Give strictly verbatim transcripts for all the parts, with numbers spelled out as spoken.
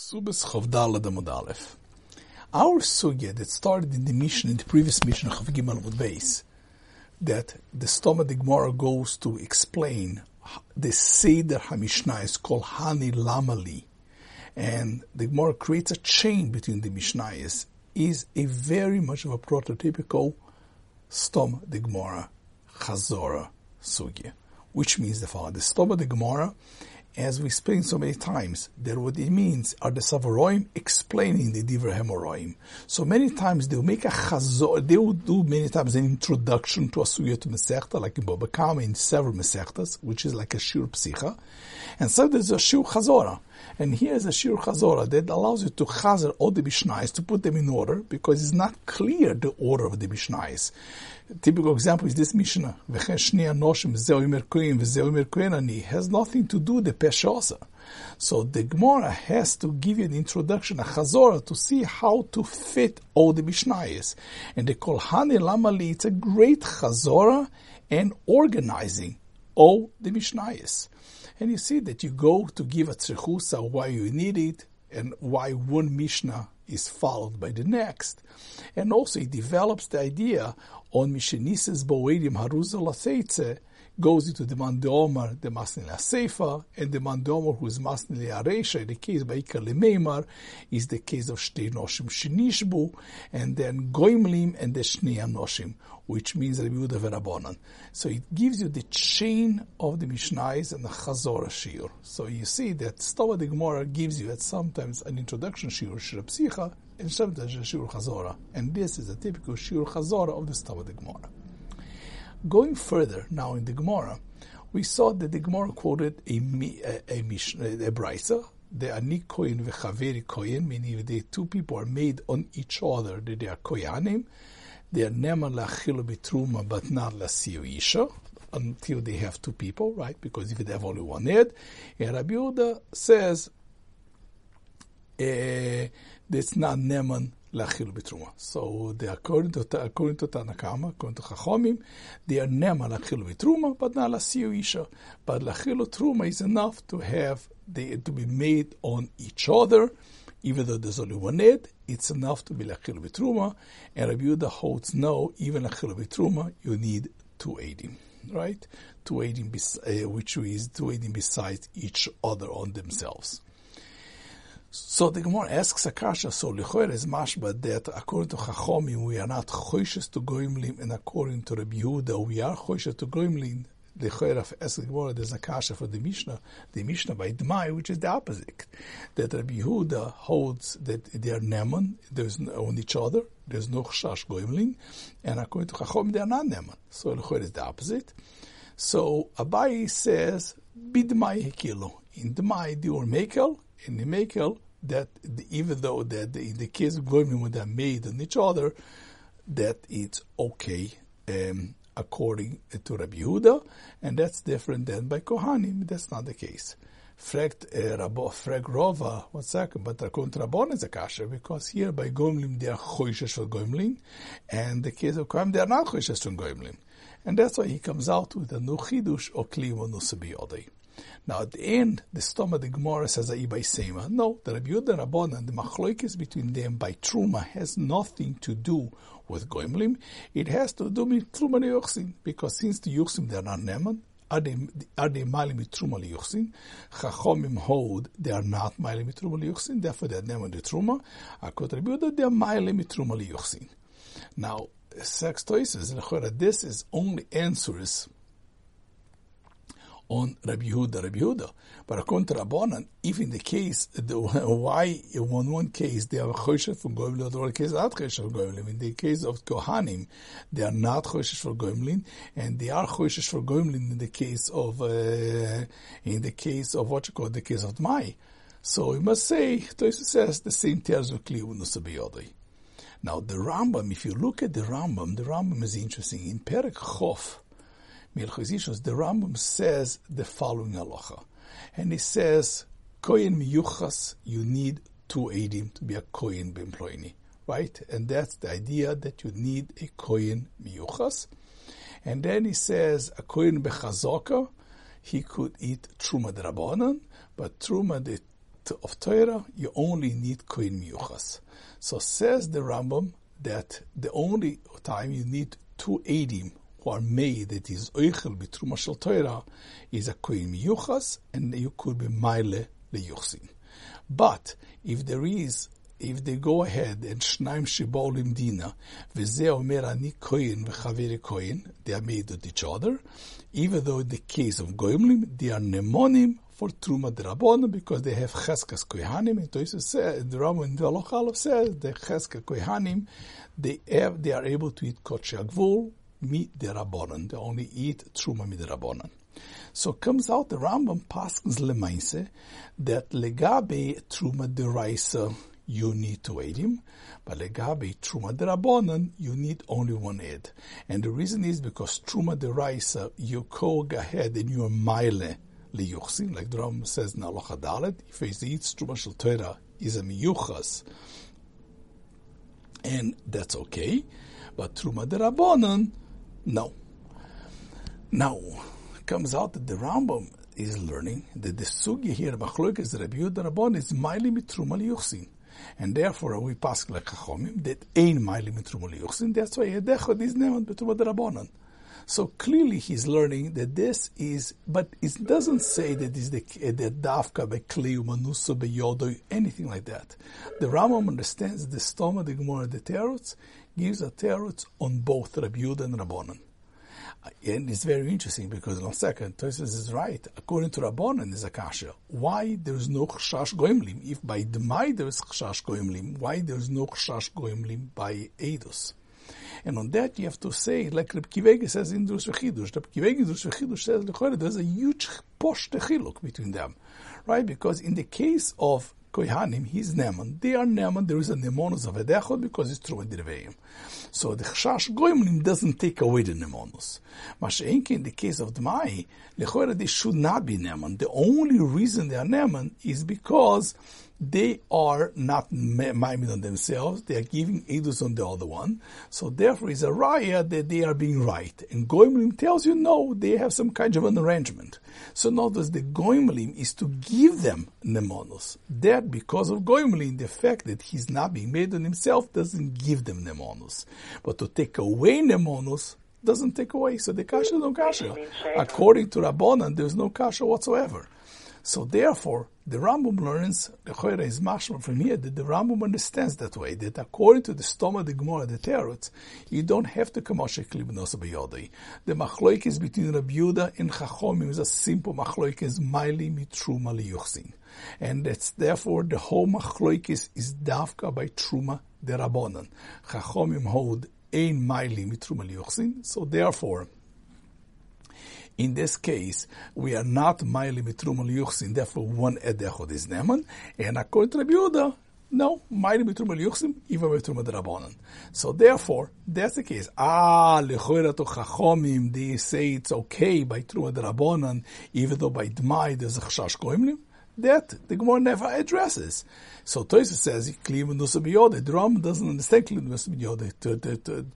Subes Chavdalad Amud Aleph. Our sugya that started in the mission, in the previous mission of Gimal Amud Beis, that the Stama d'Gemara goes to explain the Seder ha is called Hani Lamali, and the Gemara creates a chain between the Mishnayos, is a very much of a prototypical Stama d'Gemara Chazora sugya, which means the following: the Stama d'Gemara, as we explained so many times, that what it means are the Savoroim explaining the Divrei Hemoroim. So many times they will make a Chazor, they will do many times an introduction to a Suyot Mesekta, like in Bava Kamma, in several Mesektas, which is like a Shiur Psicha. And so there's a Shiur Chazorah. And here's a Shiur Chazorah that allows you to Chazor all the Mishnais, to put them in order, because it's not clear the order of the Mishnais. A typical example is this Mishnah. Has nothing to do with the Peshosa. So the Gemara has to give you an introduction, a Chazorah, to see how to fit all the Mishnayos. And the Kolhani Lamali, it's a great Chazorah and organizing all the Mishnayos. And you see that you go to give a Tzrechusa why you need it and why one Mishnah is followed by the next. And also it develops the idea on Mishenises Boedim Haruzal Aseitze, goes into the Mandomer, the Masnilia Seifa, and the Mandomer who is Masnilia Reisha, the case by Iker Lemeimar, is the case of Shtei Noshim Shinishbu, and then Goimlim and the Shnei Noshim, which means Rabiud of Rabbanan. So it gives you the chain of the Mishnais and the Chazorah Shiur. So you see that Stama d'Gemara gives you at sometimes an introduction Shiur, Shiur Psicha, and sometimes a Shiur Chazorah. And this is a typical Shiur Chazorah of the Stama d'Gemara. Going further now in the Gemara, we saw that the Gemara quoted a a, a, Mishnah, a brisa. The ani kohen v'chaveri kohen, meaning the two people are made on each other. That they are kohanim. They are neman lachilu bitruma, but not lasiu isha, until they have two people, right? Because if they have only one head, and Rabbi Yehuda says eh, that's not neman. So they according to according to Tanna Kama, according to Chachomim, they are nema lachilu bitruma, but not lasiu isha. But lachilu truma is enough to have the to be made on each other, even though there's only one head. It's enough to be lachilu bitruma, and Rabbi Yehuda holds no, even lachilu bitruma, you need two eidim, right? Two eidim, uh, which is two eidim besides each other on themselves. So the Gemara asks a kasha, so Lichyer is mashba that according to Chachomim we are not choishes to goimlim, and according to Rabbi Yehuda we are choishes to goimlim. Lichyer asks the Gemara, there's a kasha for the Mishnah, the Mishnah by Dmai, which is the opposite. That Rabbi Yehuda holds that they are neman, there's on each other, there's no chash goimlim, and according to Chachomim they are not neman. So Lichyer is the opposite. So Abai says, bidmai hekilo, in Dmai they were mekel. In the Mekel, that the, even though that the, in the case of Goyim when they are made on each other, that it's okay um, according to Rabbi Yehuda, and that's different than by Kohanim. That's not the case. Frak uh, Rova, one second, but according to Rabbanan is a kasha, because here by Goimlim they are choishes for Goimlim, and the case of Kohanim they are not choishes for Goimlim, and that's why he comes out with a new chidush or klima nusabi odei. Now at the end, the Stama d'Gemara says a by Sema. No, the Rabbi Yehuda and Rabbanan, the machloikis between them by truma has nothing to do with goimlim. It has to do with truma liyuchsin, because since the yuchsin they are not neman, are they are they ma'limi truma liyuchsin? Chachomim hold they are not ma'limi truma liyuchsin, therefore they are neman the truma. According to Rabbi Yehuda, they are ma'limi truma liyuchsin. Now, sex choishes, this is only answers on Rabbi Yehuda, Rabbi Yehuda. But according to Rabbanan, if in the case, the, why in one case they are choishes for goimlim, in the other case not choishes for goimlim. In the case of Kohanim, they are not choishes for goimlim, and they are choishes for goimlim in the case of, uh, in the case of what you call the case of Dmai. So you must say, Tosfos says the same tells you clearly unosabiyodei. Now the Rambam, if you look at the Rambam, the Rambam is interesting. In Perek Chof, the Rambam says the following halacha, and he says, "Kohen miyuchas, you need two eidim to be a kohen b'mploini, right?" And that's the idea that you need a kohen miyuchas. And then he says, "A kohen bechazaka, he could eat truma d'Rabbanan, but truma the mitzvah of Torah, you only need kohen miyuchas. So says the Rambam that the only time you need two eidim who are made, that is oichel bitruma shel Torah, is a kohen miyuchas, and you could be ma'limi liyuchsin. But if there is, if they go ahead and shnaim shibol imdina, v'zeh omer ani kohen v'chaveri kohen, they are made with each other, even though in the case of goimlim, they are nemonim for truma d'rabbanan, because they have cheskas kohanim, and Tosfos says, the Rambam in the Halachah says, the cheska kohanim, they have, they are able to eat kodesh hagvul midrabbanan, they only eat truma midrabbanan. So comes out the Rambam paskins lemaise that legabe truma deraisa you need two eidim, but legabe truma derabonan you need only one ed. And the reason is because truma deraisa you go ahead and you are mile liyuchsin, like the Rambam says in Halacha Dalet, if he eats truma shel Torah is a miyuchas, and that's okay. But truma derabonan, no. Now comes out that the Rambam is learning that the sugya here, machloikis Rabiud Rabbanan, is ma'limi truma liyuchsin, and therefore we pass like Chachomim that ain't ma'limi truma liyuchsin. That's why Yedechod is named betruma Rabbanan. So clearly he's learning that this is, but it doesn't say that is the dafka bekleu manuso beyodo, anything like that. The Rambam understands the Stama d'Gemara, the Teretz, gives a Teretz on both Rabiud and Rabbanan. And it's very interesting because, one second, Tosfos is right. According to Rabbanan, is a kasha. Why there is no chashash goimlim? If by Dmai there is chashash goimlim, why there is no chashash goimlim by eidos? And on that you have to say, like Reb Kivegi says in Drush V'Chidush, Reb Kivegi in Drush V'Chidush says Lichyer, there is a huge poshte chiluk between them, right? Because in the case of Kohanim, he's Neman. They are Neman. There is a Nemonus of Edechot because it's true in Dirveim. So the Chashash Goimlim doesn't take away the Nemonus. Mashenki, in the case of Dmai, Lechora, they should not be Neman. The only reason they are Neman is because they are not Maimid on themselves. They are giving Edus on the other one. So therefore, it's a Raya that they are being right. And Goimlim tells you, no, they have some kind of an arrangement. So notice the Goimlim is to give them Nemonus. That because of Goimlin, the fact that he's not being made on himself doesn't give them Nemonus. But to take away Nemonus doesn't take away. So the kasha is no kasha. According to Rabbanan, there's no kasha whatsoever. So therefore, the Rambam learns, the Choyra is mashma from here, that the Rambam understands that way, that according to the Stoma d'Gemara, the Teretz, you don't have to come out shekli b'nosa b'yodai. The machloikis between Rabbi Yehuda and Chachomim is a simple machloikis, ma'limi truma liyuchsin. And that's therefore the whole machloikis is dafka by truma derabonan. Chachomim hold ein ma'limi truma liyuchsin, so therefore, in this case, we are not ma'limi truma liyuchsin, therefore one edechod is neman, and according to Rabbi Yehuda, no, ma'limi truma liyuchsin, even with truma d'Rabbanan. So therefore, that's the case. Ah, lechora to Chachomim, they say it's okay by truma d'Rabbanan, even though by Dmai there's a chashash goimlim. That the Gemara never addresses. So Tosfos says kli b'nosa b'yodai. The Rambam doesn't understand kli b'nosa b'yodai.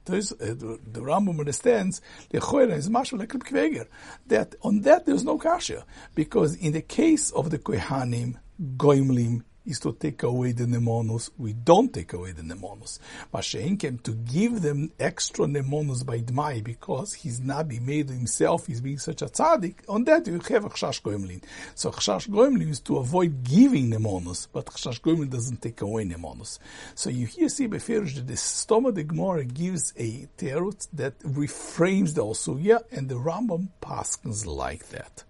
The Rambam understands the Choyra is much like Reb Kveger. That on that there is no kasha, because in the case of the Kohanim, Goimlim is to take away the Nemonus. We don't take away the Nemonus. Mashen came to give them extra Nemonus by Dmai because he's not being made himself, he's being such a tzaddik. On that you have a Chashash Goimlin. So Chashash Goimlin is to avoid giving Nemonus, but Chashash Goimlin doesn't take away Nemonus. So you here see Beferish that the Stoma d'Gemara gives a terut that reframes the Osugya, and the Rambam paskins like that.